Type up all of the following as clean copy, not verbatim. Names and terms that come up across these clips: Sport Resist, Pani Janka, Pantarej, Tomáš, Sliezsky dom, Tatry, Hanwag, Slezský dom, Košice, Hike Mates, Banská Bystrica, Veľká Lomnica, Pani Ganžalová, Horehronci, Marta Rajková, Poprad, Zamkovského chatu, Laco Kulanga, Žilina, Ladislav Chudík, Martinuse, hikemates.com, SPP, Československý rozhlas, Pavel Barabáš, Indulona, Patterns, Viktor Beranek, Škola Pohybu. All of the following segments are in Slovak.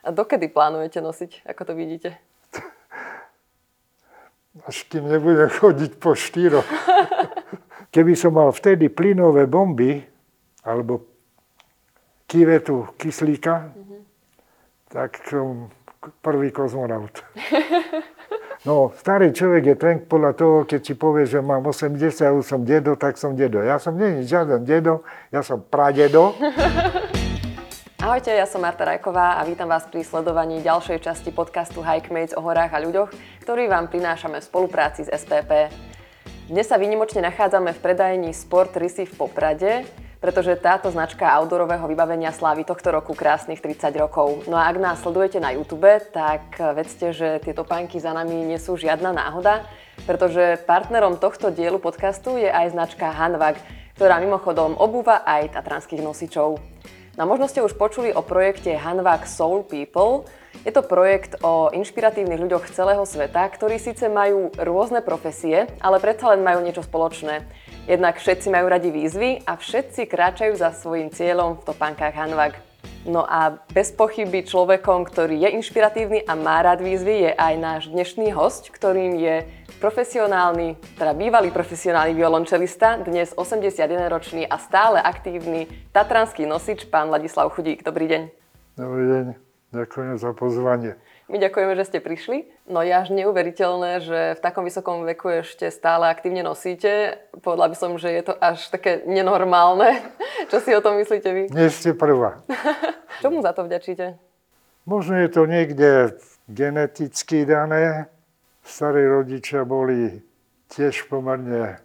A dokedy plánujete nosiť, ako to vidíte? Až kým nebudem chodiť po štyroch. Keby som mal vtedy plynové bomby, alebo kyvetu kyslíka, tak som prvý kozmonaut. No, starý človek je ten podľa toho, keď si povie, že mám 80 a už som dedo, tak som dedo. Ja som nie žiaden dedo, ja som pradedo. Ahojte, ja som Marta Rajková a vítam vás pri sledovaní ďalšej časti podcastu Hike Mates o horách a ľuďoch, ktorý vám prinášame v spolupráci s SPP. Dnes sa výnimočne nachádzame v predajni Sport Resist v Poprade, pretože táto značka outdoorového vybavenia slávi tohto roku krásnych 30 rokov. No a ak nás sledujete na YouTube, tak vedzte, že tieto pánky za nami nie sú žiadna náhoda, pretože partnerom tohto dielu podcastu je aj značka Hanwag, ktorá mimochodom obúva aj tatranských nosičov. No možno ste už počuli o projekte Hanwag Soul People. Je to projekt o inšpiratívnych ľuďoch celého sveta, ktorí síce majú rôzne profesie, ale predsa len majú niečo spoločné. Jednak všetci majú radi výzvy a všetci kráčajú za svojím cieľom v topánkach Hanwag. No a bez pochyby človekom, ktorý je inšpiratívny a má rád výzvy, je aj náš dnešný hosť, ktorým je bývalý profesionálny violončelista, dnes 81-ročný a stále aktívny tatranský nosič, pán Ladislav Chudík. Dobrý deň. Dobrý deň. Ďakujem za pozvanie. My ďakujeme, že ste prišli. No je až neuveriteľné, že v takom vysokom veku ešte stále aktívne nosíte. Povedala by som, že je to až také nenormálne. Čo si o tom myslíte vy? Nie ste prvá. Čomu za to vďačíte? Možno je to niekde geneticky dané. Starí rodičia boli tiež pomerne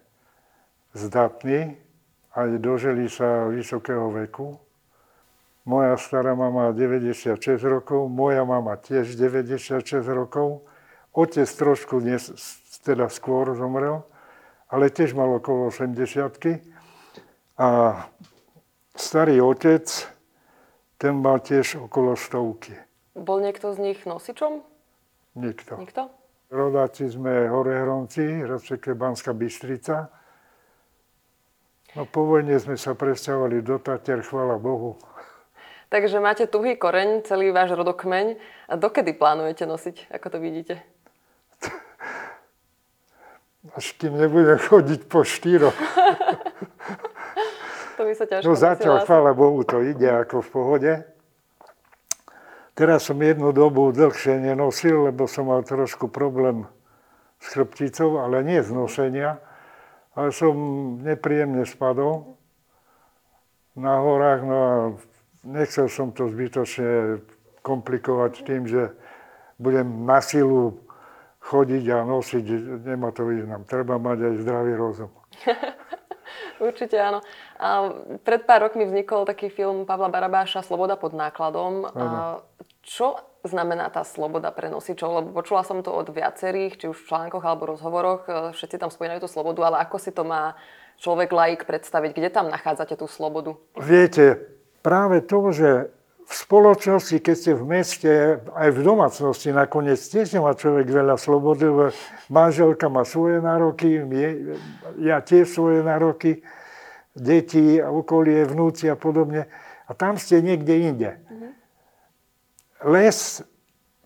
zdatní, aj dožili sa vysokého veku. Moja stará mama 96 rokov, moja mama tiež 96 rokov. Otec trošku teda skôr zomrel, ale tiež mal okolo 80-ky. A starý otec, ten mal tiež okolo 100-ky. Bol niekto z nich nosičom? Nikto? Rodáci sme Horehronci, respektíve Banská Bystrica. No po vojne sme sa presťahovali do Tatier, chvála Bohu. Takže máte tuhý koreň, celý váš rodokmeň. A dokedy plánujete nosiť, ako to vidíte? Až kým nebudem chodiť po štyroch. To mi sa ťažko. No zatiaľ, chvála Bohu, to ide ako v pohode. Teraz som jednu dobu dlhšie nenosil, lebo som mal trošku problém s chrbticou, ale nie z nosenia. Ale som nepríjemne spadol na horách, no a nechcel som to zbytočne komplikovať tým, že budem na silu chodiť a nosiť. Nemá to význam, treba mať aj zdravý rozum. Určite áno. A pred pár rokmi vznikol taký film Pavla Barabáša Svoboda pod nákladom. A čo znamená tá sloboda pre nosičov? Lebo počula som to od viacerých, či už v článkoch alebo rozhovoroch. Všetci tam spomínajú tú slobodu, ale ako si to má človek laik predstaviť? Kde tam nachádzate tú slobodu? Viete, práve to, že v spoločnosti, keď ste v meste, aj v domácnosti nakoniec tiež nemá človek veľa slobody. Manželka má svoje nároky, ja tiež svoje nároky, deti, okolie, vnúci a podobne. A tam ste niekde inde. Les,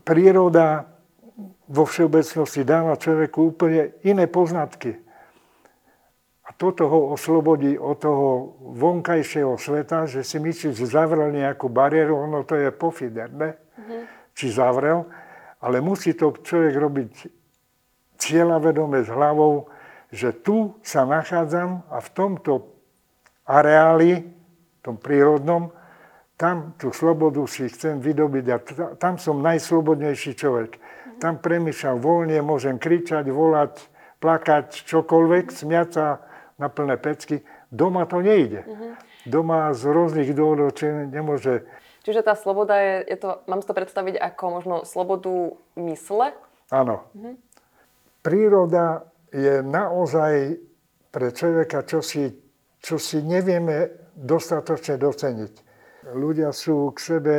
príroda vo všeobecnosti dáva človeku úplne iné poznatky. A toto ho oslobodí od toho vonkajšieho sveta, že si myslí, že zavrel nejakú bariéru, ono to je pofider, ne? Či zavrel, ale musí to človek robiť cieľavedome s hlavou, že tu sa nachádzam a v tomto areáli, v tom prírodnom, tam tú slobodu si chcem vydobiť a tam som najslobodnejší človek. Tam premýšľam voľne, môžem kričať, volať, plakať, čokoľvek, smiať sa na plné pecky. Doma to nejde. Doma z rôznych dôvodov nemôže. Čiže tá sloboda je to, mám si to predstaviť ako možno slobodu mysle? Áno. Príroda je naozaj pre človeka čo si nevieme dostatočne doceniť. Ľudia sú k sebe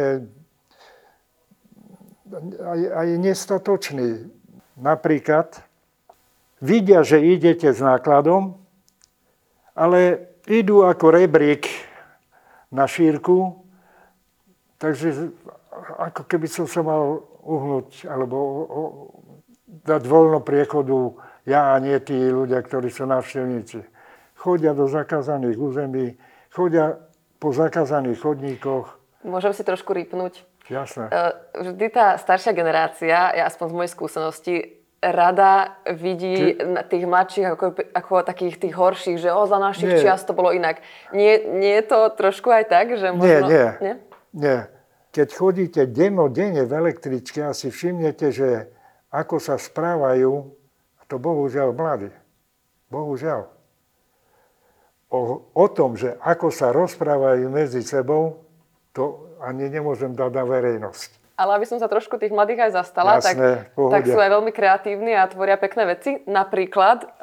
aj nestatoční. Napríklad vidia, že idete s nákladom, ale idú ako rebrík na šírku, takže ako keby som sa mal uhnúť alebo dať voľno priechodu ja a nie tí ľudia, ktorí sú návštevníci. Chodia do zakázaných území, chodia po zakázaných chodníkoch. Môžem si trošku rýpnuť? Jasné. Vždy tá staršia generácia, ja aspoň z mojej skúsenosti, rada vidí tých mladších ako takých tých horších, že za našich čias to bolo inak. Nie je to trošku aj tak, že možno... Nie. Keď chodíte dennodenne v električke a si všimnete, že ako sa správajú, to bohužiaľ mladí. Bohužiaľ. O tom, že ako sa rozprávajú medzi sebou, to ani nemôžem dať na verejnosť. Ale aby som sa trošku tých mladých aj zastala, jasné, tak sú aj veľmi kreatívni a tvoria pekné veci. Napríklad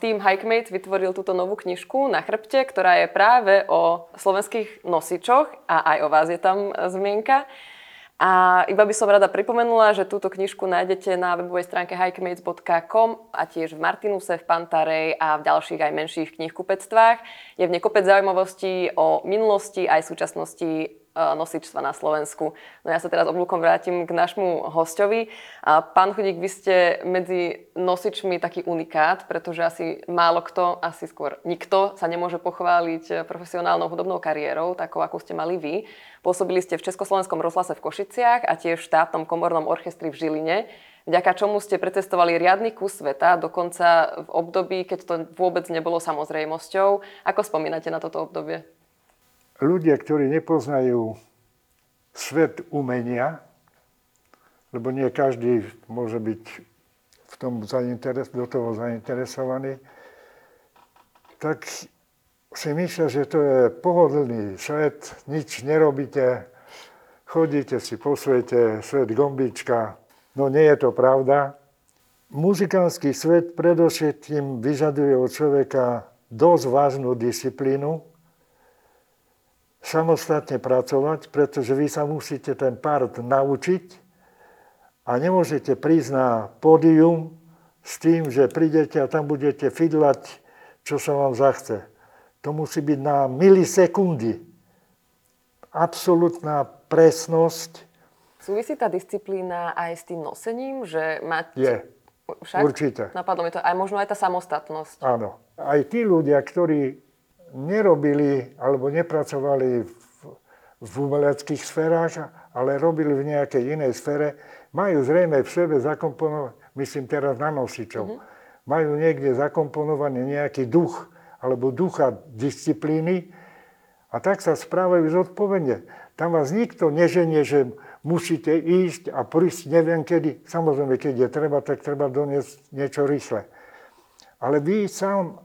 tým Hike Mates vytvoril túto novú knižku Na chrbte, ktorá je práve o slovenských nosičoch a aj o vás je tam zmienka. A iba by som rada pripomenula, že túto knižku nájdete na webovej stránke hikemates.com a tiež v Martinuse, v Pantarej a v ďalších aj menších knihkupectvách. Je v nej kopec zaujímavostí o minulosti aj súčasnosti nosičstva na Slovensku. No ja sa teraz oblúkom vrátim k našmu hosťovi. Pán Chudík, vy ste medzi nosičmi taký unikát, pretože asi málo kto, asi skôr nikto sa nemôže pochváliť profesionálnou hudobnou kariérou, takou, akú ste mali vy. Pôsobili ste v Československom rozhlase v Košiciach a tiež v štátnom komornom orchestri v Žiline, vďaka čomu ste precestovali riadny kus sveta, dokonca v období, keď to vôbec nebolo samozrejmosťou. Ako spomínate na toto obdobie? Ľudia, ktorí nepoznajú svet umenia, lebo nie každý môže byť v tom do toho zainteresovaný, tak si myslia, že to je pohodlný svet, nič nerobíte, chodíte si po svete, svet gombíčka. No nie je to pravda. Muzikánsky svet predovšetkým vyžaduje od človeka dosť vážnu disciplínu, samostatne pracovať, pretože vy sa musíte ten part naučiť a nemôžete prísť na pódium s tým, že prídete a tam budete fidlať, čo sa vám zachce. To musí byť na milisekundy. Absolutná presnosť. Súvisí tá disciplína aj s tým nosením, že máte... Je, však? Určite. Napadlo mi to aj možno aj tá samostatnosť. Áno. Aj tí ľudia, ktorí nerobili alebo nepracovali v umeleckých sférách, ale robili v nejakej inej sfére, majú zrejme v sebe zakomponované, myslím teraz na nosičov, majú niekde zakomponovaný nejaký duch alebo ducha disciplíny a tak sa správajú zodpovedne. Tam vás nikto neženie, že musíte ísť a prísť neviem kedy. Samozrejme, keď je treba, tak treba doniesť niečo rýchle. Ale vy sám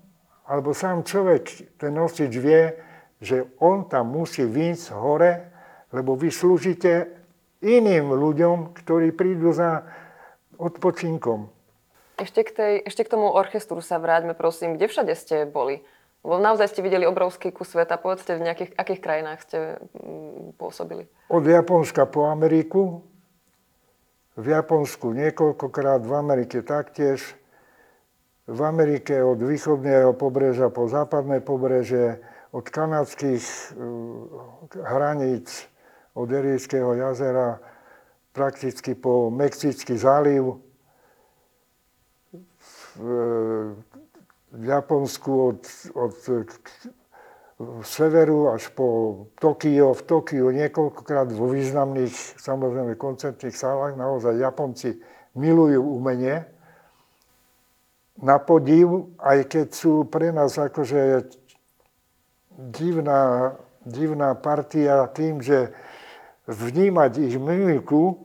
človek, ten nosič vie, že on tam musí výjsť hore, lebo vy slúžite iným ľuďom, ktorí prídu za odpočinkom. Ešte k tomu orchestru sa vráťme, prosím. Kde všade ste boli? Lebo naozaj ste videli obrovský kus sveta. Povedzte, v akých krajinách ste pôsobili? Od Japonska po Ameriku. V Japonsku niekoľkokrát, v Amerike taktiež. V Amerike od východného pobrežia po západné pobreže, od kanadských hraníc, od Erijského jazera, prakticky po Mexický záliv, v Japonsku od severu až po Tokio, v Tokiu niekoľkokrát vo významných, samozrejme, koncertných sálach. Naozaj Japonci milujú umenie. Na podiv, aj keď sú pre nás akože divná partia tým, že vnímať ich mimiku,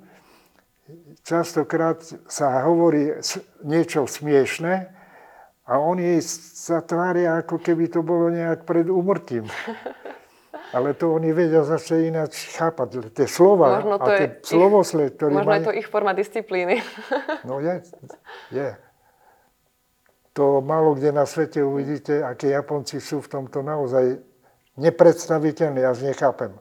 častokrát sa hovorí niečo smiešné a oni sa tvária, ako keby to bolo nejak pred úmrtím. Ale to oni vedia zase ináč chápať. Tie slova a tie slovosle, ktoré majú... Možno je to ich forma disciplíny. No je. To málo kde na svete uvidíte, aké Japonci sú v tomto naozaj nepredstaviteľní, ja nechápem.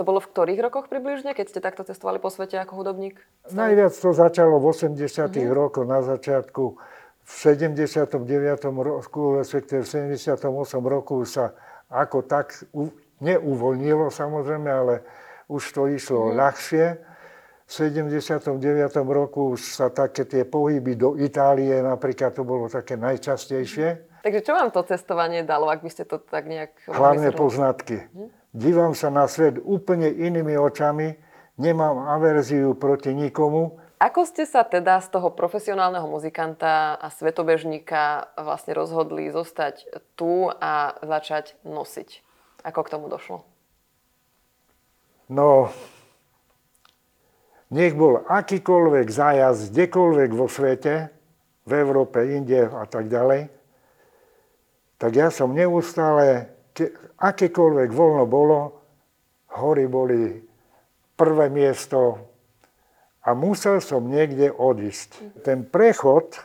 To bolo v ktorých rokoch približne, keď ste takto cestovali po svete ako hudobník? Najviac to začalo v 80. rokoch, na začiatku. V 79. roku, respektíve v 78. roku sa ako tak neuvoľnilo, samozrejme, ale už to išlo ľahšie. V 79. roku už sa také tie pohyby do Itálie, napríklad, to bolo také najčastejšie. Takže čo vám to cestovanie dalo, ak by ste to tak nejak... Hlavne poznatky. Dívam sa na svet úplne inými očami, nemám averziu proti nikomu. Ako ste sa teda z toho profesionálneho muzikanta a svetobežníka vlastne rozhodli zostať tu a začať nosiť? Ako k tomu došlo? No, nech bol akýkoľvek zájazd, kdekoľvek vo svete, v Európe, inde a tak ďalej, tak ja som neustále, akékoľvek voľno bolo, hory boli prvé miesto, a musel som niekde odísť. Ten prechod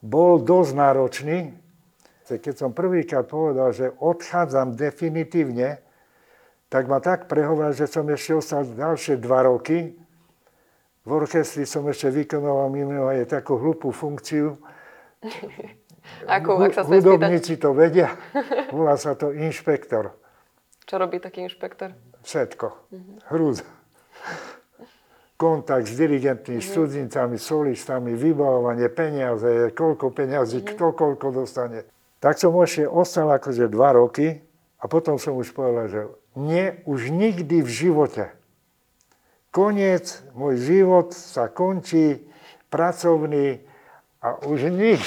bol dosť náročný. Keď som prvýkrát povedal, že odchádzam definitívne, tak ma tak prehovoril, že som ešte ostal ďalšie 2 roky. V orchestri som ešte vykonoval mimo aj takú hlúpú funkciu. Ako, ak sa hudobníci to vedia. Volá sa to inšpektor. Čo robí taký inšpektor? Všetko. Hrúza. Kontakt s dirigentmi, s cudzincami, solistami, vybavovanie peniaze, koľko peniazí, kto koľko dostane. Tak som ešte ostal akože 2 roky a potom som už povedal, že nie, už nikdy v živote. Koniec, môj život sa končí, pracovný a už nikdy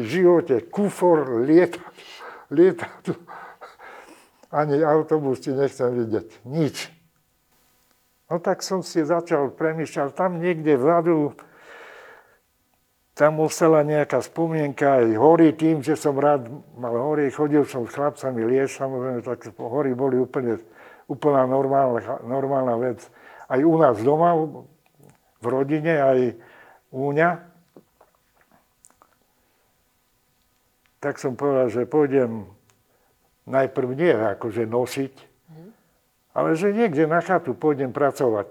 v živote kufor, lietadlo, ani autobus ti nechcem vidieť, nič. No tak som si začal premýšľať, tam niekde vzadu, tam ostala nejaká spomienka aj hory, tým, že som rád mal hory, chodil som s chlapcami liesť, samozrejme, tak hory boli úplná normálna vec. Aj u nás doma, v rodine, aj u mňa. Tak som povedal, že pôjdem najprv nie akože nosiť, ale že niekde na chatu pôjdem pracovať.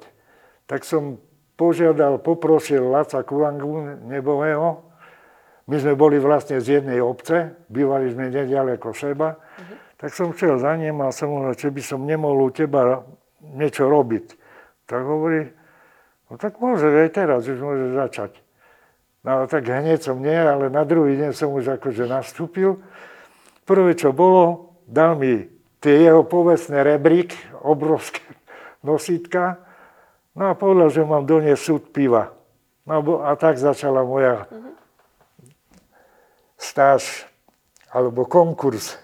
Tak som poprosil Laca Kulangu nebohého. My sme boli vlastne z jednej obce, bývali sme nedaleko seba. Tak som šiel za ním a som hovoril, či by som nemohol u teba niečo robiť. Tak hovorí, no tak môže, aj teraz už môže začať. No tak hneď som nie, ale na druhý deň som už akože nastúpil. Prvé, čo bolo, dal mi tie jeho povestné rebrík, obrovské nosítka. No a povedal, že mám doniesť súd piva. No a tak začala moja stáž, alebo konkurs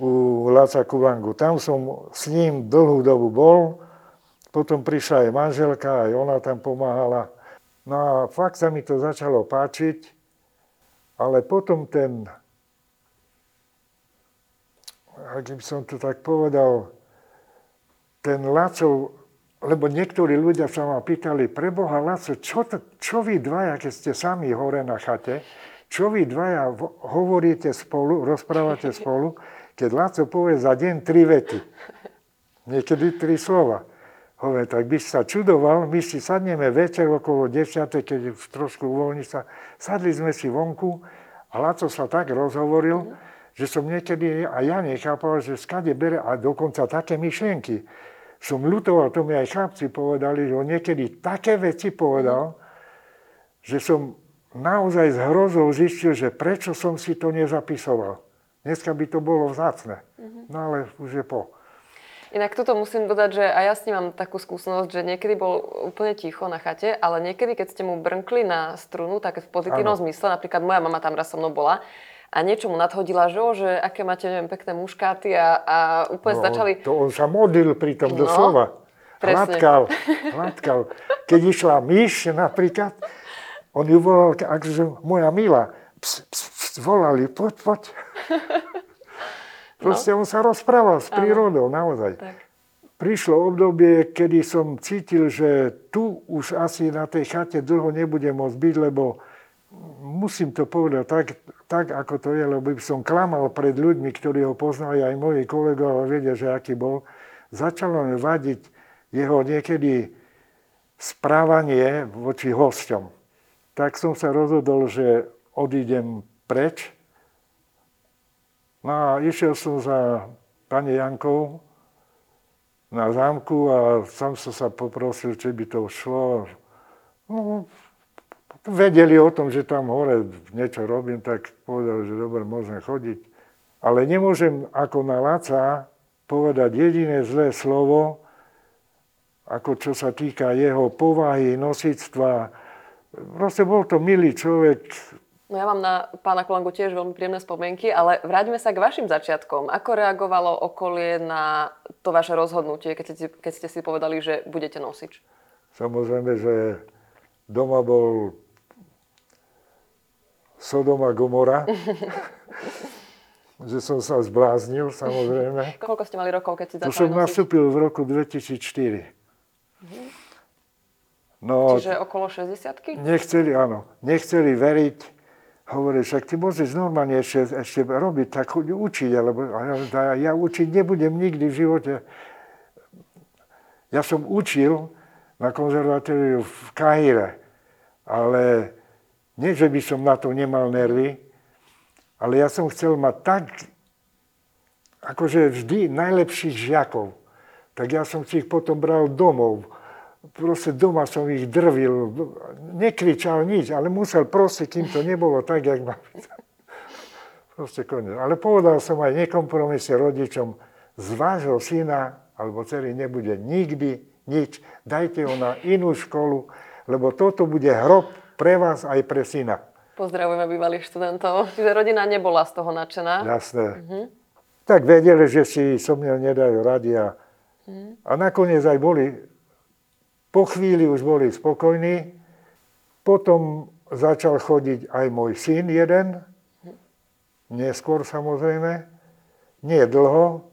u Laca Kulangu. Tam som s ním dlhú dobu bol, potom prišla aj manželka, aj ona tam pomáhala. No a fakt sa mi to začalo páčiť, ale potom ten... ak by som to tak povedal, ten Laco, lebo niektorí ľudia sa ma pýtali, preboha Laco, čo vy dvaja, keď ste sami hore na chate, čo vy dvaja hovoríte spolu, rozprávate spolu, keď Laco povie za deň 3 vety, niekedy 3 slova. Hovorím, tak by si sa čudoval, my si sadneme večer okolo 10, keď trošku uvoľní sa, sadli sme si vonku a Laco sa tak rozhovoril, že som niekedy, a ja nechápal, že skade bere, a dokonca také myšlienky. Som ľutoval, to mi aj chlapci povedali, že on niekedy také veci povedal, že som naozaj s hrozou zistil, že prečo som si to nezapisoval. Dneska by to bolo vzácne, no ale už je po. Inak tuto musím dodať, že aj ja s ním mám takú skúsenosť, že niekedy bol úplne ticho na chate, ale niekedy, keď ste mu brnkli na strunu, tak v pozitívnom zmysle, napríklad moja mama tam raz so mnou bola, a niečo mu nadhodila, že aké máte, neviem, pekné muškáty a úplne začali... To on sa modlil pritom doslova. Presne. Hladkal. Keď išla myš napríklad, on ju volal, akože moja milá, volali, poď. Proste on sa rozprával s prírodou, naozaj. Tak. Prišlo obdobie, kedy som cítil, že tu už asi na tej chate dlho nebudem môcť byť, lebo musím to povedať tak, ako to je, lebo som klamal pred ľuďmi, ktorí ho poznali, aj moji kolegovia vedia, že aký bol. Začalo mi vadiť jeho niekedy správanie voči hosťom. Tak som sa rozhodol, že odídem preč. No a išiel som za pani Jankou na zámku a som sa poprosil, či by to šlo. No, vedeli o tom, že tam hore niečo robím, tak povedal, že dobre, môžem chodiť. Ale nemôžem ako na Laca povedať jediné zlé slovo, ako čo sa týka jeho povahy, nosičstva. Proste bol to milý človek. No ja mám na pána Kulangu tiež veľmi príjemné spomienky, ale vráťme sa k vašim začiatkom. Ako reagovalo okolie na to vaše rozhodnutie, keď ste si povedali, že budete nosič? Samozrejme, že doma bol Sodom a Gomora, že som sa zbláznil, samozrejme. Koľko ste mali rokov, keď si začali nosiť? To som nastúpil v roku 2004. No, čiže okolo 60-ky? Nechceli, áno. Nechceli veriť. Hovorí, však ty môžeš normálne ešte robiť, tak učiť, alebo ja učiť nebudem nikdy v živote. Ja som učil na konzervatóriu v Kahire, ale nie, že by som na to nemal nervy, ale ja som chcel mať tak, akože vždy najlepších žiakov. Tak ja som si ich potom bral domov. Proste doma som ich drvil, nekričal nič, ale musel proste, kým to nebolo tak, jak ma... Proste koniec. Ale povedal som aj nekompromisne rodičom, z vášho syna alebo dcery nebude nikdy nič, dajte ho na inú školu, lebo toto bude hrob pre vás aj pre syna. Pozdravujeme bývalých študentov. Čiže rodina nebola z toho nadšená. Jasné. Mhm. Tak vedeli, že si so mňou nedajú rady a nakoniec aj boli... Po chvíli už boli spokojní, potom začal chodiť aj môj syn jeden, neskôr samozrejme, nie dlho.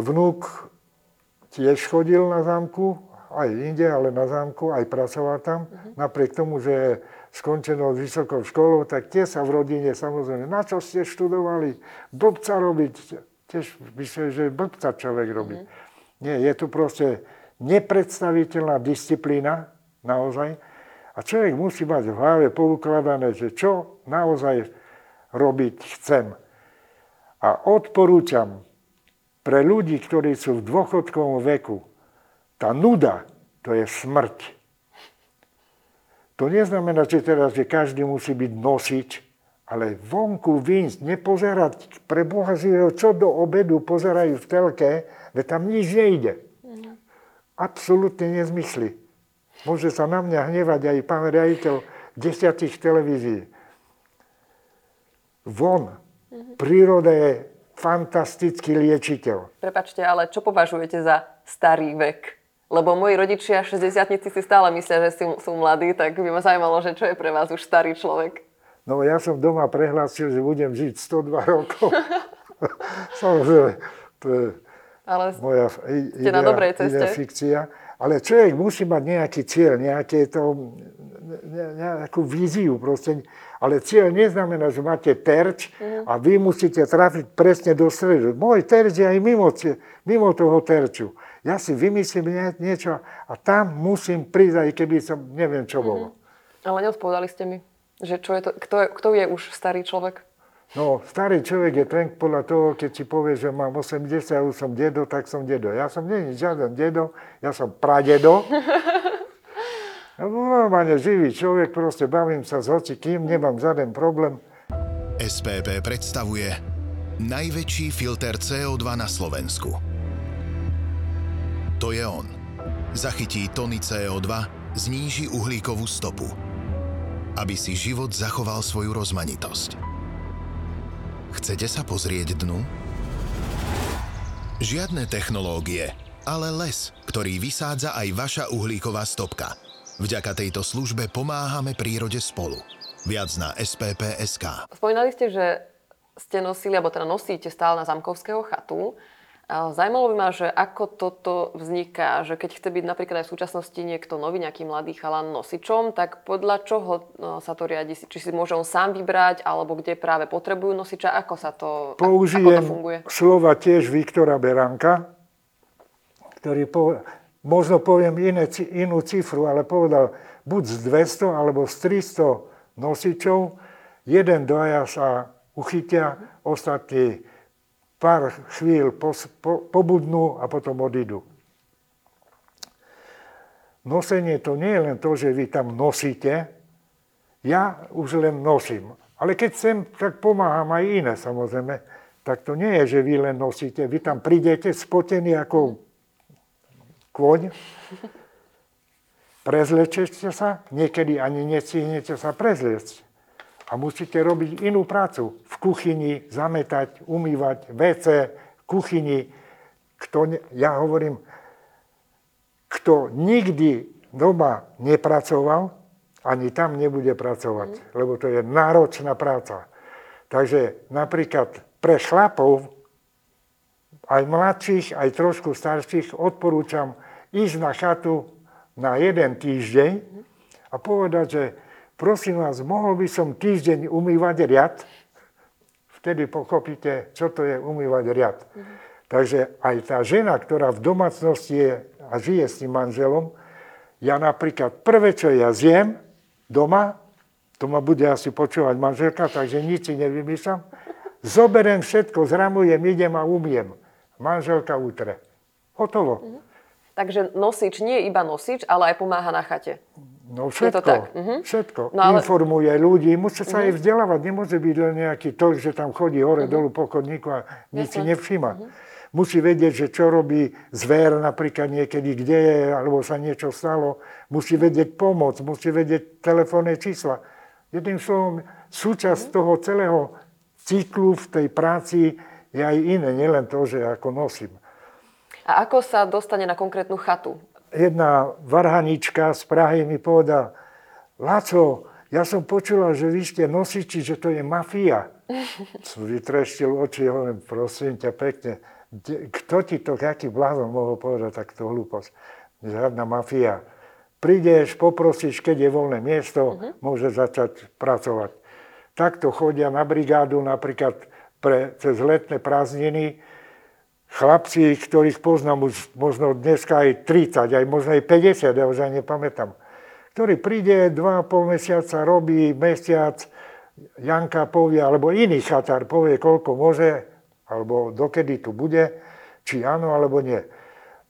Vnúk tiež chodil na zámku, aj inde, ale na zámku, aj pracoval tam. Napriek tomu, že skončenou vysokou školou, tak tie sa v rodine samozrejme, na čo ste študovali, blbca robiť, tiež myslím, že blbca človek robí. Nie, je tu proste... nepredstaviteľná disciplína, naozaj. A človek musí mať v hlave poukladané, že čo naozaj robiť chcem. A odporúčam pre ľudí, ktorí sú v dôchodkovom veku, tá nuda, to je smrť. To neznamená, že teraz, že každý musí byť nosič, ale vonku výjsť, nepozerať pre Boha živého, čo do obedu pozerajú v telke, veď tam nič nejde. Absolútne nezmysly. Môže sa na mňa hnevať aj pán riaditeľ 10 televízií. Von. Príroda je fantastický liečiteľ. Prepáčte, ale čo považujete za starý vek? Lebo moji rodičia, 60-tnici, si stále myslia, že sú mladí, tak by ma zaujímalo, že čo je pre vás už starý človek. No ja som doma prehlásil, že budem žiť 102 rokov. Samozrejme, to je... Ale moja idea, na dobrej ceste. Idea fikcia. Ale človek musí mať nejaký cieľ, nejakú víziu proste. Ale cieľ neznamená, že máte terč a vy musíte trafiť presne do stredu. Môj terč je aj mimo toho terču. Ja si vymyslím niečo a tam musím prísť, aj keby som neviem, čo bolo. Ale neodpovedali ste mi, že čo je to, kto je už starý človek? No, starý človek je ten podľa toho, keď si povie, že mám 80 a už som dedo, tak som dedo. Ja som nie žiaden dedo, ja som pradedo. Ja som normálne živý človek, proste bavím sa s hocikým, nemám žiaden problém. SPP predstavuje najväčší filter CO2 na Slovensku. To je on. Zachytí tony CO2, zníži uhlíkovú stopu, aby si život zachoval svoju rozmanitosť. Chcete sa pozrieť dnu? Žiadne technológie, ale les, ktorý vysádza aj vaša uhlíková stopka. Vďaka tejto službe pomáhame prírode spolu. Viac na SPP.sk. Spomínali ste, že ste nosili, alebo teda nosíte stále na Zamkovského chatu. Zajímalo by ma, že ako toto vzniká, že keď chce byť napríklad aj v súčasnosti niekto nový, nejaký mladý chalan nosičom, tak podľa čoho sa to riadi? Či si môže on sám vybrať, alebo kde práve potrebujú nosiča? Ako sa to, ako to funguje? Použijem slova tiež Viktora Beranka, ktorý možno poviem inú cifru, ale povedal, buď z 200 alebo z 300 nosičov, jeden doja sa uchytia, ostatní pár chvíľ pobudnú a potom odídu. Nosenie to nie je len to, že vy tam nosíte, ja už len nosím. Ale keď sem, tak pomáham aj iné, samozrejme. Tak to nie je, že vy len nosíte. Vy tam prídete spotený ako kôň, prezlečete sa, niekedy ani nestihnete sa prezliecť. A musíte robiť inú prácu. V kuchyni zametať, umývať, WC, kuchyni. Ja hovorím, kto nikdy doma nepracoval, ani tam nebude pracovať, lebo to je náročná práca. Takže napríklad pre chlapov, aj mladších, aj trošku starších, odporúčam ísť na chatu na jeden týždeň a povedať, že prosím vás, mohol by som týždeň umývať riad? Vtedy pochopíte, čo to je umývať riad. Takže aj tá žena, ktorá v domácnosti je a žije s tým manželom, ja napríklad prvé, čo ja zjem, doma, to ma bude asi počúvať manželka, takže nič si nevymýšľam, zoberiem všetko, zramujem, idem a umiem. Manželka utre. Hotovo. Mhm. Takže nosič nie je iba nosič, ale aj pomáha na chate. No všetko, to tak? Mhm. Všetko. No, ale... Informuje ľudí, musí sa aj vzdelávať, nemôže byť len nejaký to, že tam chodí hore, dolu po chodníku a nič si nevšíma. Musí vedieť, že čo robí zver napríklad niekedy, kde je, alebo sa niečo stalo. Musí vedieť pomoc, musí vedieť telefónne čísla. Jedným slovom, súčasť toho celého cyklu v tej práci je aj iné, nielen to, že ako nosím. A ako sa dostane na konkrétnu chatu? Jedna varhanička z Prahy mi povedala, Laco, ja som počula, že vy ste nosiči, že to je mafia. Som vytreštil oči, hovorím, prosím ťa pekne. Kto ti to, aký blázon mohol povedať takto hlúposť? Žiadna mafia. Prídeš, poprosíš, keď je voľné miesto, môžeš začať pracovať. Takto chodia na brigádu, napríklad cez letné prázdniny. Chlapci, ktorých poznám už možno dneska aj 30, aj možno aj 50, ja už aj nepamätám. Ktorý príde, 2,5 mesiaca robí, mesiac, Janka povie, alebo iný chatár povie, koľko môže, alebo dokedy tu bude, či áno, alebo nie.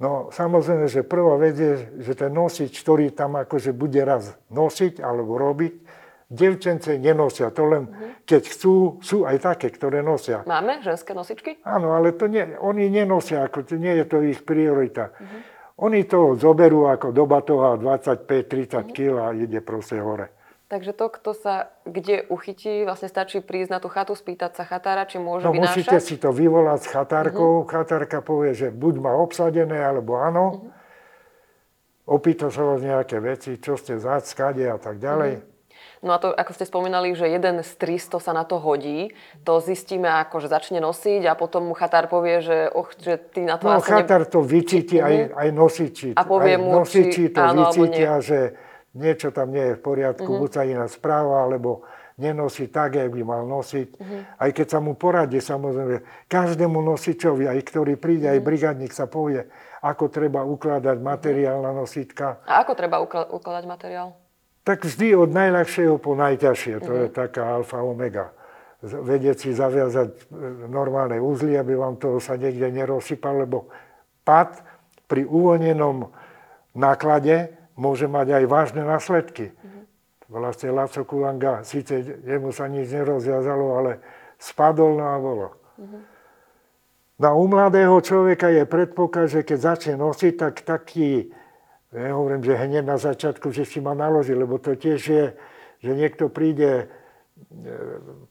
No samozrejme, že prvá vec je, že ten nosič, ktorý tam akože bude raz nosiť alebo robiť, devčence nenosia, to len keď chcú, sú aj také, ktoré nosia. Máme ženské nosičky? Áno, ale to nie, oni nenosia, ako, to nie je to ich priorita. Oni to zoberú ako do batoha 25-30 kg a ide proste hore. Takže to, kto sa kde uchytí, vlastne stačí prísť na tú chatu, spýtať sa chatára, či môže vynášať? No musíte si to vyvolať s chatárkou. Chatárka povie, že buď má obsadené, alebo áno. Opýta sa vás nejaké veci, čo ste zač, skade a tak ďalej. No a to, ako ste spomínali, že jeden z 300 sa na to hodí, to zistíme, ako že začne nosiť a potom mu chatár povie, že, že ty na to no, asi... No chatár to vycíti, aj nosiči. A povie mu, či áno, alebo nie. Že niečo tam nie je v poriadku, buď sa iná správa, alebo nenosí tak, jak by mal nosiť. Aj keď sa mu poradí, samozrejme, každému nosičovi, aj ktorý príde, aj brigádnik sa povie, ako treba ukladať materiál na nosička. A ako treba ukladať materiál? Tak vždy od najľahšieho po najťažšie, to je taká alfa omega. Vedieť si zaviazať normálne uzly, aby vám to sa niekde nerozsypalo, lebo pad pri uvoľnenom náklade môže mať aj vážne následky. Vlastne Laco Kulanga, síce jemu sa nič nerozviazalo, ale spadol na bolo. No u mladého človeka je predpoklad, že keď začne nosiť, tak taký, ja hovorím, že hneď na začiatku, že si ma naloží, lebo to tiež je, že niekto príde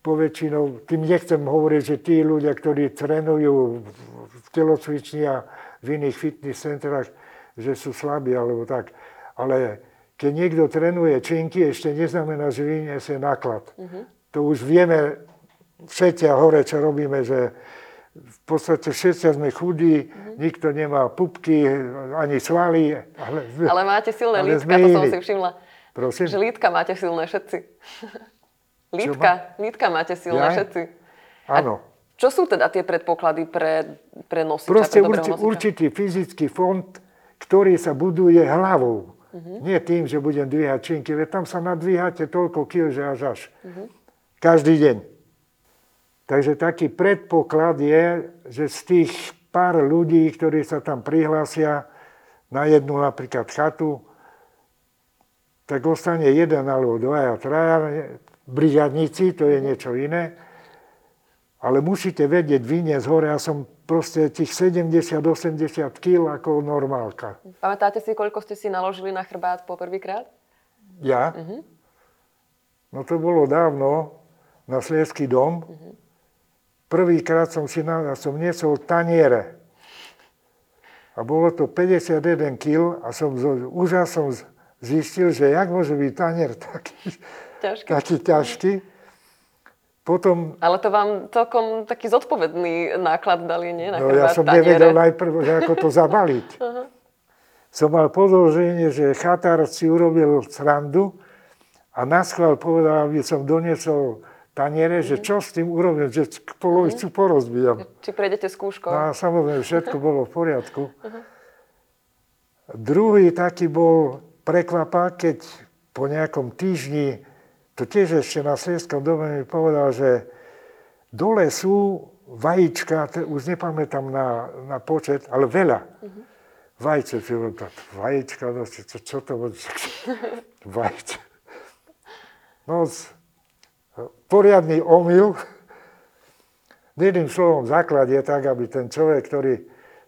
poväčšinou, tým nechcem hovoriť, že tí ľudia, ktorí trénujú v telocvični a v iných fitness centrách, že sú slabí alebo tak. Ale keď niekto trénuje činky, ešte neznamená, že vyniesie náklad. To už vieme všetci a hore, čo robíme, že v podstate všetci sme chudí, nikto nemá pupky, ani svaly. Ale máte silné lítka, to som si všimla. Prosím? Že lítka máte silné všetci. Lítka máte silné všetci. Áno. Čo sú teda tie predpoklady pre nosiča? Proste pre dobrého nosiča? Určitý fyzický fond, ktorý sa buduje hlavou. Nie tým, že budem dvíhať činky, veď tam sa nadvíhate toľko kil, že až. Každý deň. Takže taký predpoklad je, že z tých pár ľudí, ktorí sa tam prihlásia na jednu napríklad chatu, tak ostane jeden alebo dvaja, traja, brigádnici, to je niečo iné. Ale musíte vedieť vyniesť hore, ja som proste tých 70-80 kg ako normálka. Pamätáte si, koľko ste si naložili na chrbát po prvýkrát? Ja? Uh-huh. No to bolo dávno, na Slezský dom. Uh-huh. Prvýkrát som niesol taniere. A bolo to 51 kg a som úžasom zistil, že jak môže byť tanier taký ťažký. Potom, ale to vám celkom taký zodpovedný náklad dali, nie? No ja som nevedel najprv, ako to zabaliť. Uh-huh. Som mal podozrenie, že chatár si urobil srandu a naschvál povedal, aby som doniesol taniere, uh-huh, že čo s tým urobím, že polovicu porozbijam. Či prejdete skúškou? No a samozrejme, všetko bolo v poriadku. Uh-huh. Druhý taký bol prekvapák, keď po nejakom týždni to tiež ešte na Slezskom dome mi povedal, že dole sú vajíčka, už nepamätám na počet, ale veľa. Mm-hmm. Vajíčka, čo to bude? Vajíčka. No, poriadny omyl. Jedným slovom, základ je tak, aby ten človek, ktorý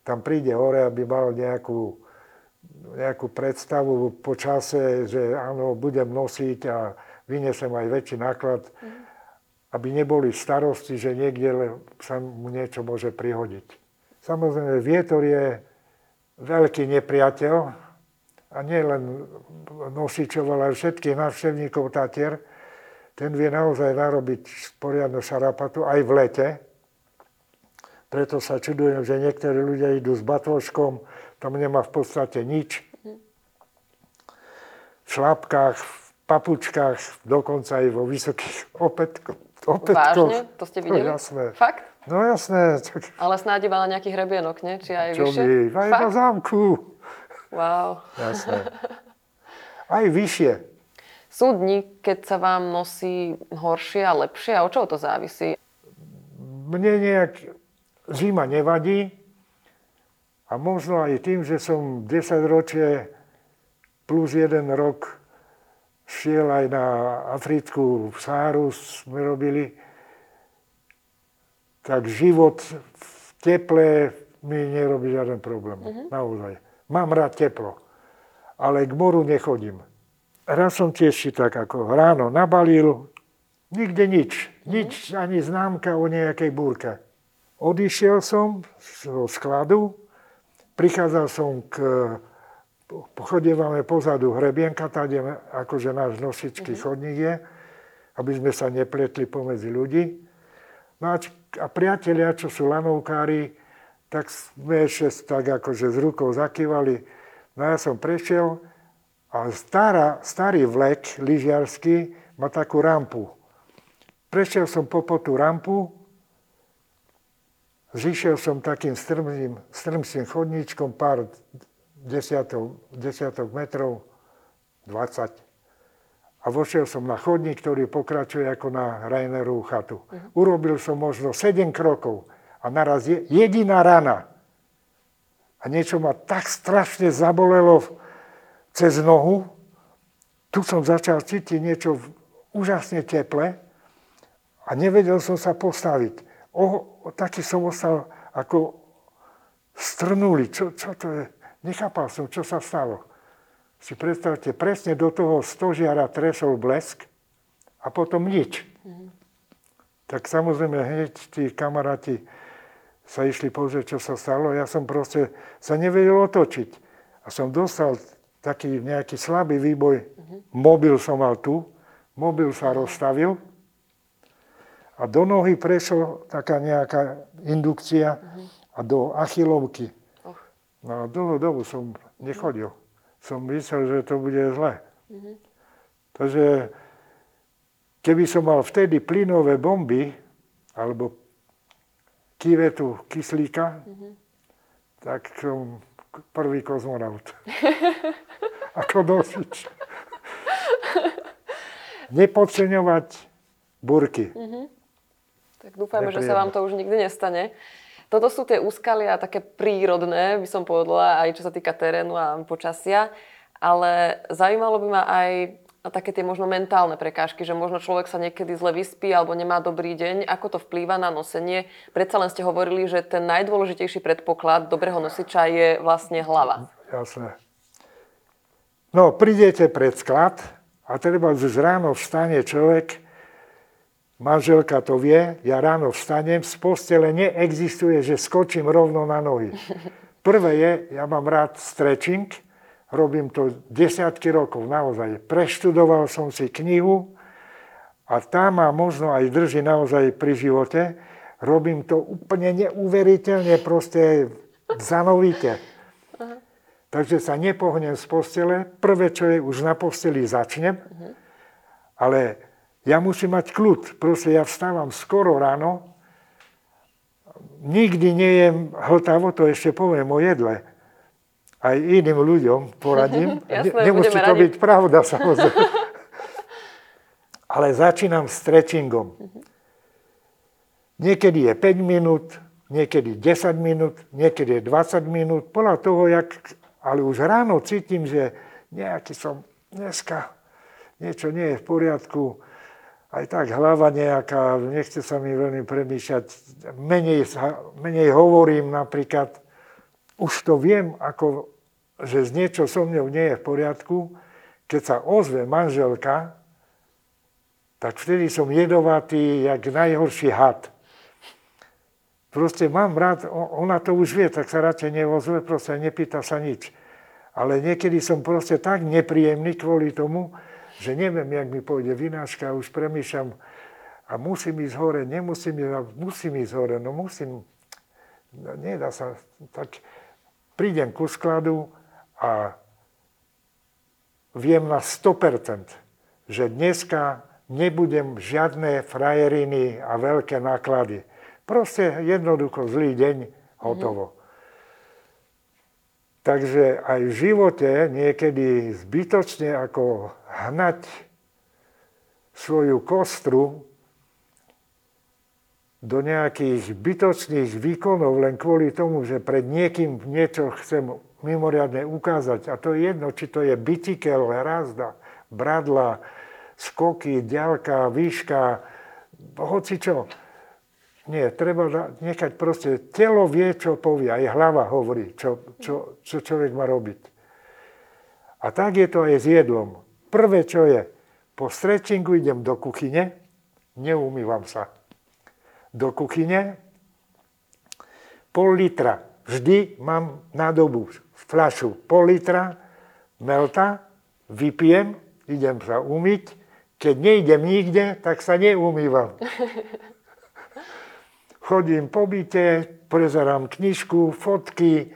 tam príde hore, aby mal nejakú predstavu po čase, že áno, budem nosiť a vyniesem aj väčší náklad, aby neboli starosti, že niekde sa mu niečo môže prihodiť. Samozrejme, vietor je veľký nepriateľ a nielen nosičov, ale aj všetkých návštevníkov Tatier. Ten vie naozaj narobiť poriadnu šarapatu aj v lete. Preto sa čudujem, že niektorí ľudia idú s batôžkom, tam nemá v podstate nič. V šlápkach, papučkách, dokonca aj vo vysokých opätkoch. Vážne? To ste videli? No, jasné. Fakt? No jasné. Ale snáď iba na nejakých hrebienok, nie? Či aj vyššie? Aj na zámku. Wow. Jasné. Aj vyššie. Sú dni, keď sa vám nosí horšie a lepšie? A od čoho to závisí? Mne nejak zima nevadí. A možno aj tým, že som 10 ročie plus 1 rok šiel aj na Africkú Sáru, sme robili. Tak život v teple mi nerobí žiaden problém, naozaj. Mám rád teplo, ale k moru nechodím. Raz som tiež si tak ako ráno nabalil, nikde nič, ani známka o nejakej búrke. Odišiel som zo skladu, prichádzal som k chodívame pozadu hrebienka, tady akože náš nosičký chodník je, aby sme sa nepletli pomedzi ľudí. No a priatelia, čo sú lanovkári, tak sme ešte tak akože s rukou zakývali. No ja som prešiel a starý vlek lyžiarsky má takú rampu. Prešiel som po tú rampu, zišiel som takým strmým chodníčkom pár desiatok metrov, 20. A vošiel som na chodník, ktorý pokračuje ako na Rainerovu chatu. Urobil som možno 7 krokov a naraz jediná rana. A niečo ma tak strašne zabolelo cez nohu. Tu som začal cítiť niečo úžasne teple a nevedel som sa postaviť. Taký som ostal ako strnulý. Čo to je? Nechápal som, čo sa stalo. Si predstavte, presne do toho stožiara tresol blesk a potom nič. Mm-hmm. Tak samozrejme hneď tí kamaráti sa išli pozrieť, čo sa stalo. Ja som proste sa nevedel otočiť. A som dostal taký nejaký slabý výboj. Mm-hmm. Mobil som mal tu. Mobil sa rozstavil. A do nohy prešla taká nejaká indukcia a do achilovky. No a dlhú dobu som nechodil. Som myslel, že to bude zle. Mm-hmm. Takže keby som mal vtedy plynové bomby alebo kyvetu kyslíka, tak som prvý kozmonaut. Ako nosič. Nepodceňovať burky. Mm-hmm. To Tak dúfajme, že sa vám to už nikdy nestane. Toto sú tie úskalia také prírodné, by som povedala, aj čo sa týka terénu a počasia. Ale zaujímalo by ma aj také tie možno mentálne prekážky, že možno človek sa niekedy zle vyspí alebo nemá dobrý deň. Ako to vplýva na nosenie? Predsa len ste hovorili, že ten najdôležitejší predpoklad dobrého nosiča je vlastne hlava. Jasné. No, prídete pred sklad a treba ráno vstane človek, manželka to vie, ja ráno vstanem, z postele neexistuje, že skočím rovno na nohy. Prvé je, ja mám rád stretching, robím to desiatky rokov, naozaj. Preštudoval som si knihu a tá ma možno aj drží naozaj pri živote. Robím to úplne neuveriteľne, proste zanovite. Takže sa nepohnem z postele. Prvé, čo je, už na posteli začnem. Ale ja musím mať kľud. Proste ja vstávam skoro ráno. Nikdy nejem hltavo, to ešte poviem o jedle. Aj iným ľuďom poradím. Jasné, nemusí to byť pravda, samozrejme. Ale začínam stretchingom. Niekedy je 5 minút, niekedy 10 minút, niekedy je 20 minút. Podľa toho, ale už ráno cítim, že nejaký som dneska, niečo nie je v poriadku. Aj tak hlava nejaká, nechce sa mi veľmi premýšľať. Menej hovorím napríklad. Už to viem, ako že niečo so mnou nie je v poriadku. Keď sa ozve manželka, tak vtedy som jedovatý, jak najhorší had. Proste mám rád, ona to už vie, tak sa radšej neozve, proste nepýta sa nič. Ale niekedy som proste tak nepríjemný kvôli tomu, že neviem, jak mi pôjde vynáška, už premýšľam a musím ísť hore, musím ísť hore. Nedá sa, tak prídem ku skladu a viem na 100%, že dneska nebudem žiadne frajeriny a veľké náklady. Proste jednoducho zlý deň, hotovo. Takže aj v živote niekedy zbytočne ako hnať svoju kostru do nejakých bytočných výkonov len kvôli tomu, že pred niekým niečo chcem mimoriadne ukázať. A to je jedno, či to je bicykel, hrazda, bradla, skoky, ďalka, výška, hocičo. Nie, treba nechať proste, telo vie, čo povie, aj hlava hovorí, čo človek má robiť. A tak je to aj s jedlom. Prvé, čo je, po stretchingu idem do kuchyne, neumývam sa. Do kuchyne, pol litra, vždy mám nádobu, fľašu, pol litra, melta, vypijem, idem sa umyť, keď nejdem nikde, tak sa neumývam. Chodím po byte, prezerám knižku, fotky,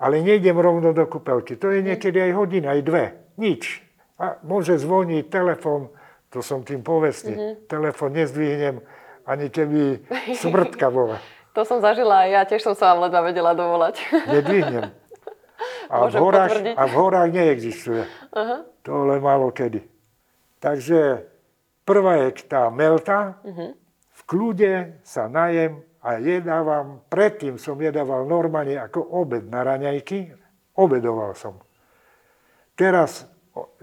ale nejdem rovno do kúpeľky. To je niekedy aj hodina, aj dve, nič. A môže zvoniť telefon, to som tým povestný, telefon nezdvihnem, ani keby smrtka bola. To som zažila aj ja, tiež som sa vám ledva vedela dovolať. Nedvihnem. A v horách neexistuje. Uh-huh. To len málo kedy. Takže prvá je tá melta. Uh-huh. V kľude sa najem a jedávam. Predtým som jedával normálne ako obed na raňajky. Obedoval som. Teraz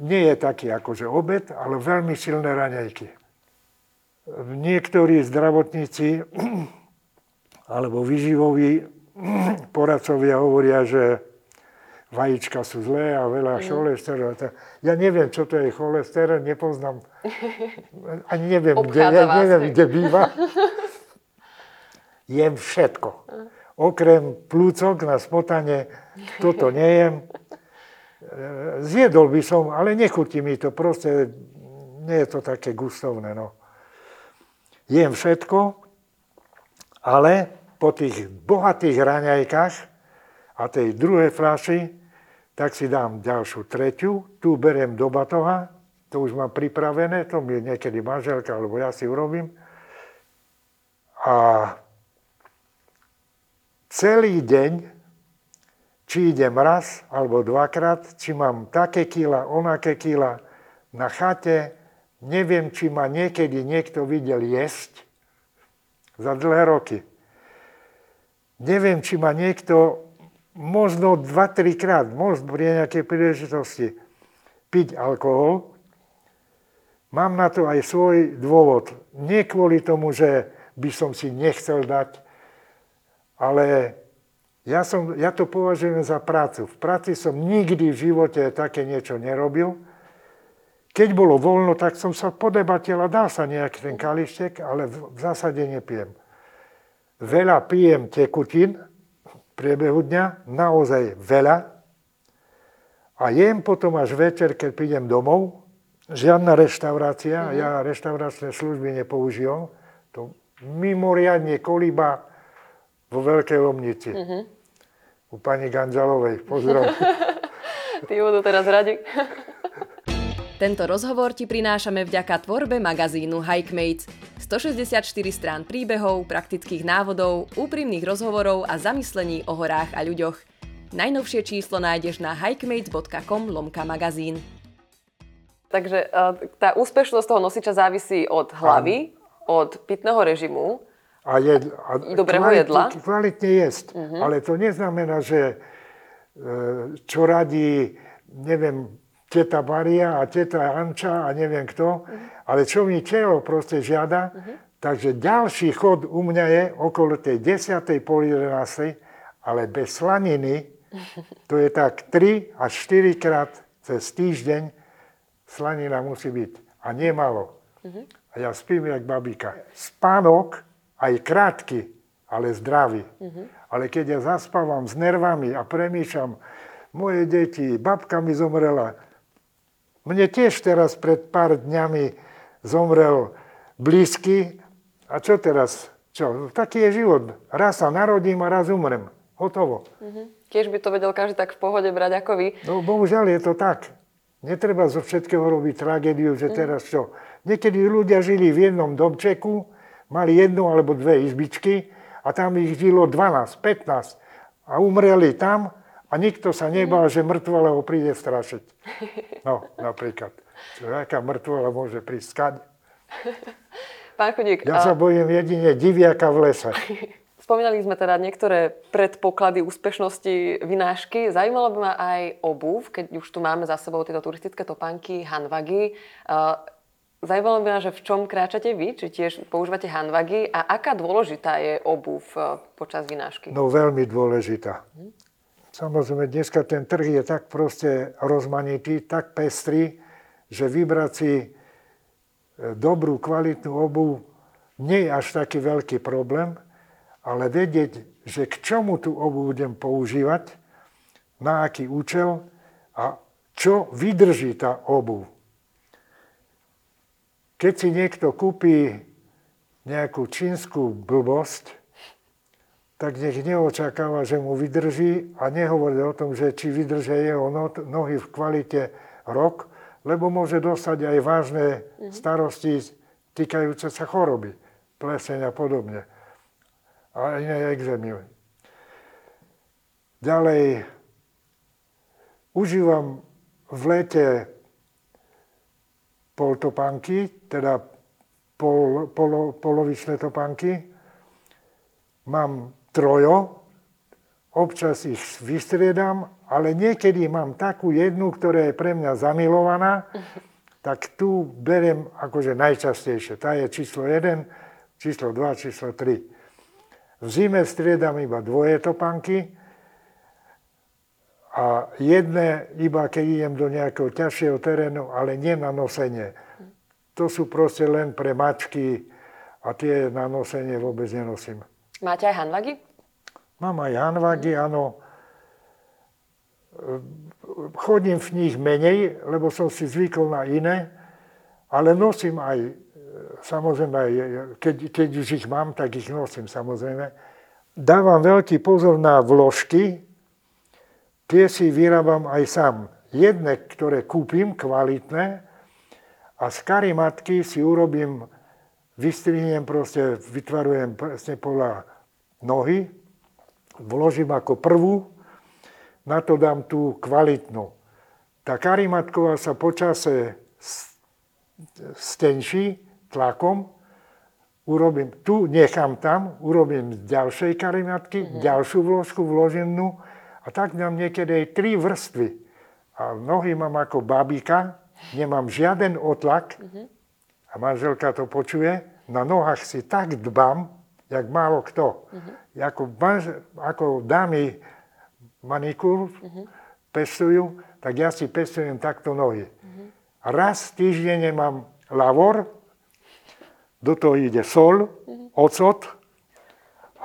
nie je taký akože obed, ale veľmi silné raňajky. Niektorí zdravotníci alebo výživoví poradcovia hovoria, že vajíčka sú zlé a veľa cholesterol. Ja neviem, čo to je cholesterol, nepoznám, ani neviem, kde býva. Jem všetko. Okrem plúcok na smotanie, toto nejem. Zjedol by som, ale nechutí mi to, proste nie je to také gustovné, no. Jem všetko, ale po tých bohatých raňajkách a tej druhej fľaši, tak si dám ďalšiu tretiu, tu beriem do batoha, to už mám pripravené, to mi niekedy manželka, alebo ja si urobím. A celý deň, či idem raz alebo dvakrát, či mám také kila, onaké kila, na chate, neviem, či ma niekedy niekto videl jesť, za dlhé roky. Neviem, či ma niekto možno 2-3 krát, možno pri nejakej príležitosti piť alkohol. Mám na to aj svoj dôvod. Nie kvôli tomu, že by som si nechcel dať, ale ja to považujem za prácu. V práci som nikdy v živote také niečo nerobil. Keď bolo voľno, tak som sa podebatil a dal sa nejaký ten kalištek, ale v zásade nepijem. Veľa pijem tekutín v priebehu dňa, naozaj veľa. A jem potom až večer, keď prídem domov. Žiadna reštaurácia, ja reštauračné služby nepoužívam. To mimoriadne kolíba vo Veľkej Lomnici. U pani Ganžalovej, pozdrav. Ty budú teraz radi. Tento rozhovor ti prinášame vďaka tvorbe magazínu Hike Mates. 164 strán príbehov, praktických návodov, úprimných rozhovorov a zamyslení o horách a ľuďoch. Najnovšie číslo nájdeš na hikemates.com/magazín. Takže tá úspešnosť toho nosiča závisí od hlavy, od pitného režimu a dobrého jedla. Kvalitne jesť, ale to neznamená, že čo radí, neviem, teta Maria a teta Anča a neviem kto, ale čo mi telo proste žiada, takže ďalší chod u mňa je okolo tej 10:30, ale bez slaniny, to je tak 3 až 4 krát cez týždeň slanina musí byť a nemalo. A ja spím jak babíka. Spánok aj krátky, ale zdravý. Ale keď ja zaspávam s nervami a premýšľam, moje deti, babka mi zomrela, mne tiež teraz pred pár dňami zomrel blízky. A čo teraz? Čo? Taký je život. Raz sa narodím a raz umrem. Hotovo. Tiež by to vedel každý tak v pohode brať ako vy. No bohužiaľ je to tak. Netreba zo všetkého robiť tragédiu, že teraz čo. Niekedy ľudia žili v jednom domčeku, mali jednu alebo dve izbičky a tam ich žilo 12, 15 a umreli tam. A nikto sa nebal, že mŕtvola ho príde strašiť. No, napríklad. Aká mŕtvola môže prísť skať? Pán Chudík... Ja sa bojím jedine diviaka v lese. Spomínali sme teda niektoré predpoklady úspešnosti vynášky. Zaujímalo by ma aj obuv, keď už tu máme za sebou tieto turistické topánky, hanwagy. Zaujímalo by ma, že v čom kráčate vy? Či tiež používate hanwagy? A aká dôležitá je obuv počas vynášky? No, veľmi dôležitá. Samozrejme, dneska ten trh je tak proste rozmanitý, tak pestrý, že vybrať si dobrú, kvalitnú obuv nie je až taký veľký problém, ale vedieť, že k čomu tú obuv budem používať, na aký účel a čo vydrží tá obuv. Keď si niekto kúpi nejakú čínsku blbosť, tak nech neočakáva, že mu vydrží a nehovorí o tom, že či vydržia jeho nohy v kvalite rok, lebo môže dostať aj vážne starosti týkajúce sa choroby, pleseň a podobne. A iné exémy. Ďalej, užívam v lete poltopánky, teda polovičné topánky. Mám trojo, občas ich vystriedam, ale niekedy mám takú jednu, ktorá je pre mňa zamilovaná, tak tu beriem akože najčastejšie. Tá je číslo 1, číslo 2, číslo 3. V zime striedam iba dvoje topánky a jedné iba keď idem do nejakého ťažšieho terénu, ale nie na nosenie. To sú proste len pre mačky a tie na nosenie vôbec nenosím. Máte aj hanwagy? Mám aj hanwagy, áno. Chodím v nich menej, lebo som si zvykol na iné, ale nosím aj, samozrejme, keď už ich mám, tak ich nosím, samozrejme. Dávam veľký pozor na vložky, tie si vyrábam aj sám. Jedné, ktoré kúpim, kvalitné, a z karimatky si urobím, vystrihnem proste, vytvarujem presne podľa nohy, vložím ako prvú, na to dám tú kvalitnú. Tá karimatková sa počase stenší tlakom, urobím tu, nechám tam, urobím z ďalšej karimatky, ďalšiu vložku, vloženú a tak mám niekedy 3 vrstvy. A nohy mám ako babíka, nemám žiaden otlak a manželka to počuje, na nohách si tak dbám, jak málo kto. Ako dámy manikúr pestujú, tak ja si pestujem takto nohy. Raz týždenne mám lavor, do toho ide sol, ocot,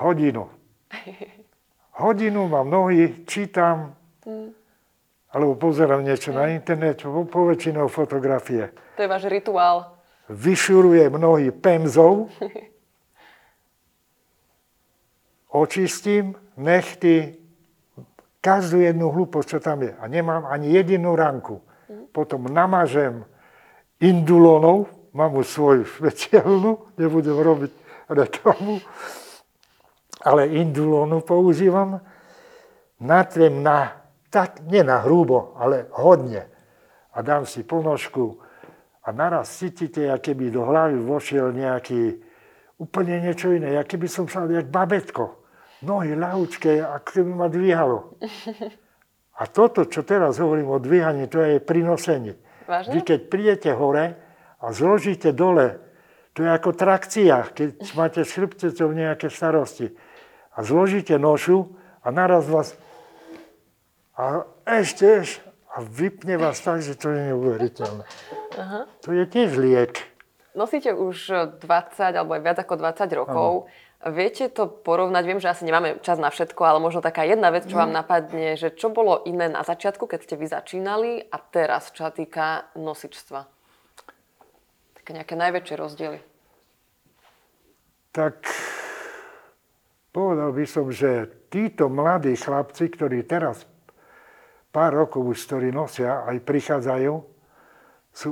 hodinu. Hodinu mám nohy, čítam, alebo pozerám niečo na internet, poväčšinou fotografie. To je váš rituál. Vyšurujem nohy pemzou, očistím nechty, každú jednu hlúposť, čo tam je. A nemám ani jedinú ranku. Potom namažem Indulonou, mám už svoju špeciálnu, nebudem robiť reklamu, ale Indulonu používam. Natriem tak nie na hrubo, ale hodne. A dám si ponožku a naraz cítite, aké by do hlavy vošiel nejaký úplne niečo iné. Aké by som sa jak babetko. Nohy ľahúčké, aké by ma dvíhalo. A toto, čo teraz hovorím o dvíhaní, to je prinosenie. Vážne? Vy keď prídete hore a zložíte dole, to je ako trakcia, keď máte s chrbtecom nejaké starosti. A zložíte nošu a naraz vás... A ešte a vypne vás tak, že to je neuveriteľné. Aha. To je tiež liek. Nosíte už 20, alebo aj viac ako 20 rokov. Aha. Viete to porovnať? Viem, že asi nemáme čas na všetko, ale možno taká jedna vec, čo vám napadne, že čo bolo iné na začiatku, keď ste vy začínali a teraz, čo sa týka nosičstva? Také nejaké najväčšie rozdiely. Tak povedal by som, že títo mladí chlapci, ktorí teraz pár rokov už, ktorí nosia, aj prichádzajú, sú,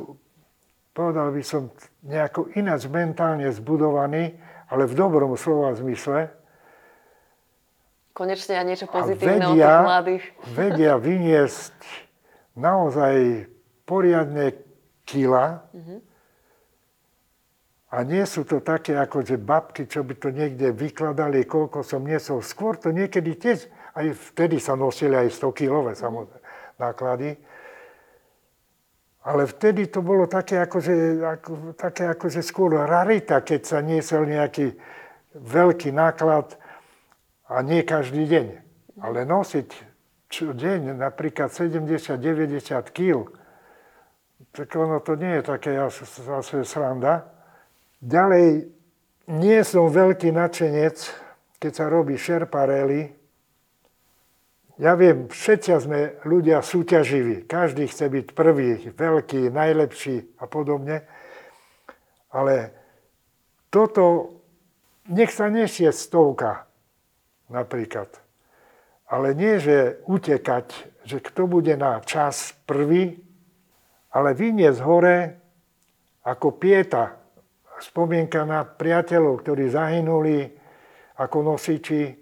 povedal by som, nejako ináč mentálne zbudovaní, ale v dobrom slova zmysle. Konečne aj niečo pozitívne od tých mladých. Vedia vyniesť naozaj poriadne kila. A nie sú to také ako, že babky, čo by to niekde vykladali, koľko som nesol. Skôr to niekedy tiež, aj vtedy sa nosili aj 100-kilové samozrejme náklady. Ale vtedy to bolo také akože skôr rarita, keď sa niesel nejaký veľký náklad a nie každý deň. Ale nosiť deň napríklad 70-90 kg, tak ono to nie je také zase sranda. Ďalej, nie som veľký nadšenec, keď sa robí šerpa rally. Ja viem, všetci sme ľudia súťaživí. Každý chce byť prvý, veľký, najlepší a podobne. Ale toto, nech sa nesie 100 napríklad. Ale nie, že utekať, že kto bude na čas prvý, ale vyniesť hore ako pieta. Spomienka na priateľov, ktorí zahynuli ako nosiči.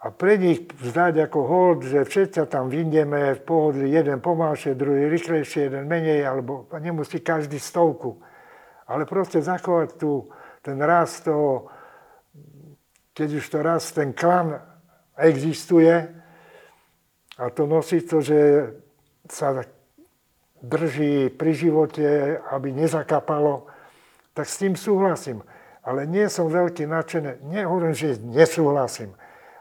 A pre nich vzdať ako hold, že všetci tam vyjdeme v pohodli, jeden pomalšie, druhý rýchlejšie, jeden menej, alebo nemusí každý 100. Ale proste zachovať ten rast toho, keď už to rast, ten klan existuje a to nosí to, že sa drží pri živote, aby nezakapalo, tak s tým súhlasím. Ale nie som veľký nadšený, nehovorím, že nesúhlasím.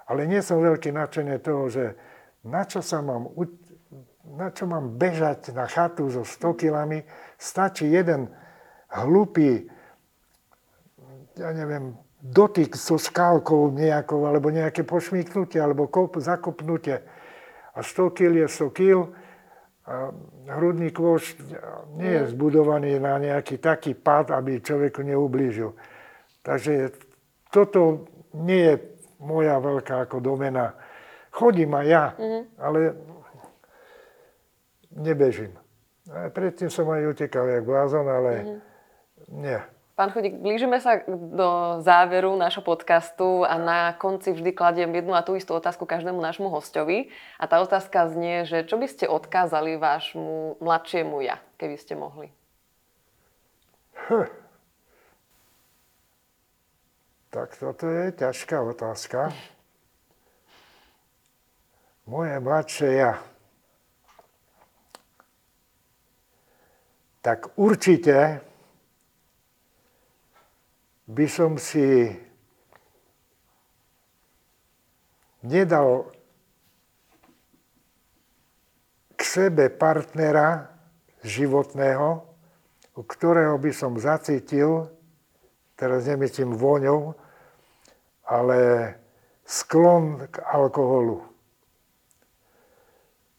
Ale nie som veľký nadšený toho, že na čo mám bežať na chatu so 100 kilami, stačí jeden hlupý, ja neviem, dotyk so skalkou nejakou, alebo nejaké pošmyknutie, alebo zakopnutie. A 100 kil je 100 kil. A hrudný kôš nie je zbudovaný na nejaký taký pád, aby človeku neublížil. Takže toto nie je moja veľká ako domena. Chodím aj ja, ale nebežím. Predtým som aj utekal jak blázon, ale nie. Pán Chudík, blížime sa do záveru nášho podcastu a na konci vždy kladiem jednu a tú istú otázku každému nášmu hostovi. A tá otázka znie, že čo by ste odkázali vášmu mladšiemu ja, keby ste mohli? Tak toto je ťažká otázka. Moje mladšie ja. Tak určite by som si nedal k sebe partnera životného, u ktorého by som zacítil, teraz nemyslím vôňou, ale sklon k alkoholu.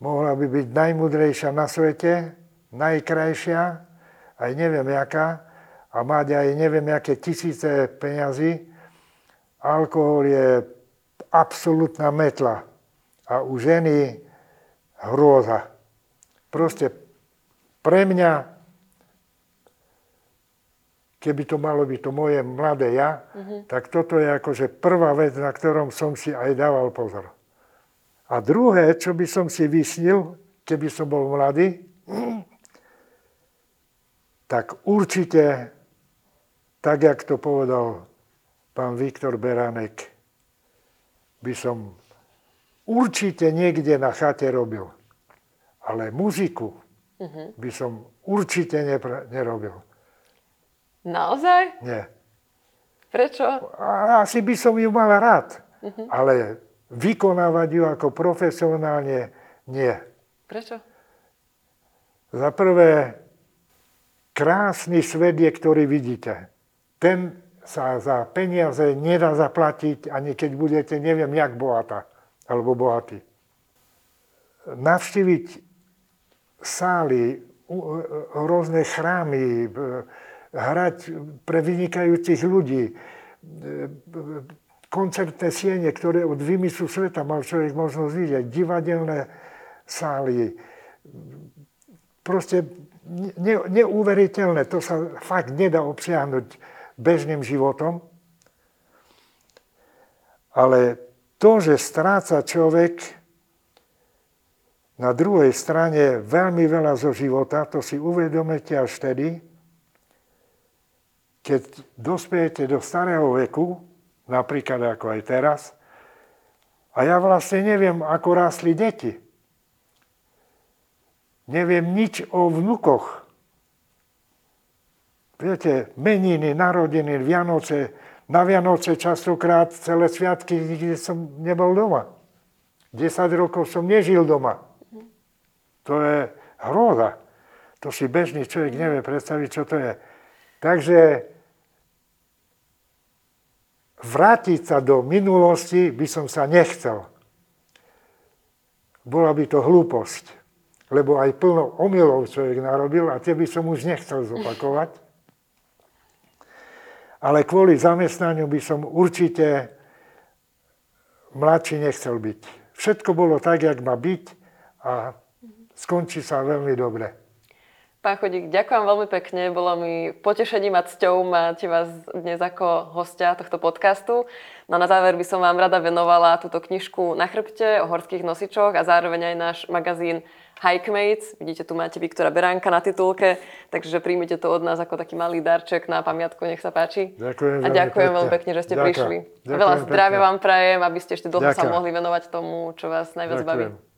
Mohla by byť najmudrejšia na svete, najkrajšia, aj neviem jaká, a mať aj neviem aké tisíce peňazí. Alkohol je absolútna metla a u ženy hrôza. Proste pre mňa, keby to malo byť to moje mladé ja, tak toto je akože prvá vec, na ktorom som si aj dával pozor. A druhé, čo by som si vysnil, keby som bol mladý, tak určite, tak jak to povedal pán Viktor Beranek, by som určite niekde na chate robil. Ale muziku by som určite nerobil. Naozaj? Nie. Prečo? Asi by som ju mal rád, ale vykonávať ju ako profesionálne nie. Prečo? Za prvé, krásny svet je, ktorý vidíte. Ten sa za peniaze nedá zaplatiť, ani keď budete neviem jak bohatá alebo bohatý. Navštíviť sály, rôzne chrámy, hrať pre vynikajúcich ľudí, koncertné siene, ktoré od výmyslu sveta mal človek možnosť vidieť, divadelné sály. Proste neuveriteľné, to sa fakt nedá obsiahnuť bežným životom. Ale to, že stráca človek na druhej strane veľmi veľa zo života, to si uvedomíte až vtedy, keď dospiete do starého veku, napríklad ako aj teraz, a ja vlastne neviem, ako rástli deti. Neviem nič o vnukoch. Viete, meniny, narodiny, Vianoce, na Vianoce častokrát celé sviatky, nikdy som nebol doma. 10 rokov som nežil doma. To je hrôza. To si bežný človek nevie predstaviť, čo to je. Takže vrátiť sa do minulosti by som sa nechcel. Bola by to hlúposť, lebo aj plno omylov človek narobil a tie by som už nechcel zopakovať. Ale kvôli zamestnaniu by som určite mladší nechcel byť. Všetko bolo tak, jak má byť a skončí sa veľmi dobre. Pán Chudík, ďakujem veľmi pekne. Bolo mi potešením a cťou mať vás dnes ako hostia tohto podcastu. No na záver by som vám rada venovala túto knižku Na chrbte o horských nosičoch a zároveň aj náš magazín Hike Mates. Vidíte, tu máte Viktora Beránka na titulke, takže príjmite to od nás ako taký malý darček na pamiatku, nech sa páči. Ďakujem. A ďakujem veľmi pekne, že ste prišli. Veľa zdravia vám prajem, aby ste ešte dlho sa mohli venovať tomu, čo vás najviac baví.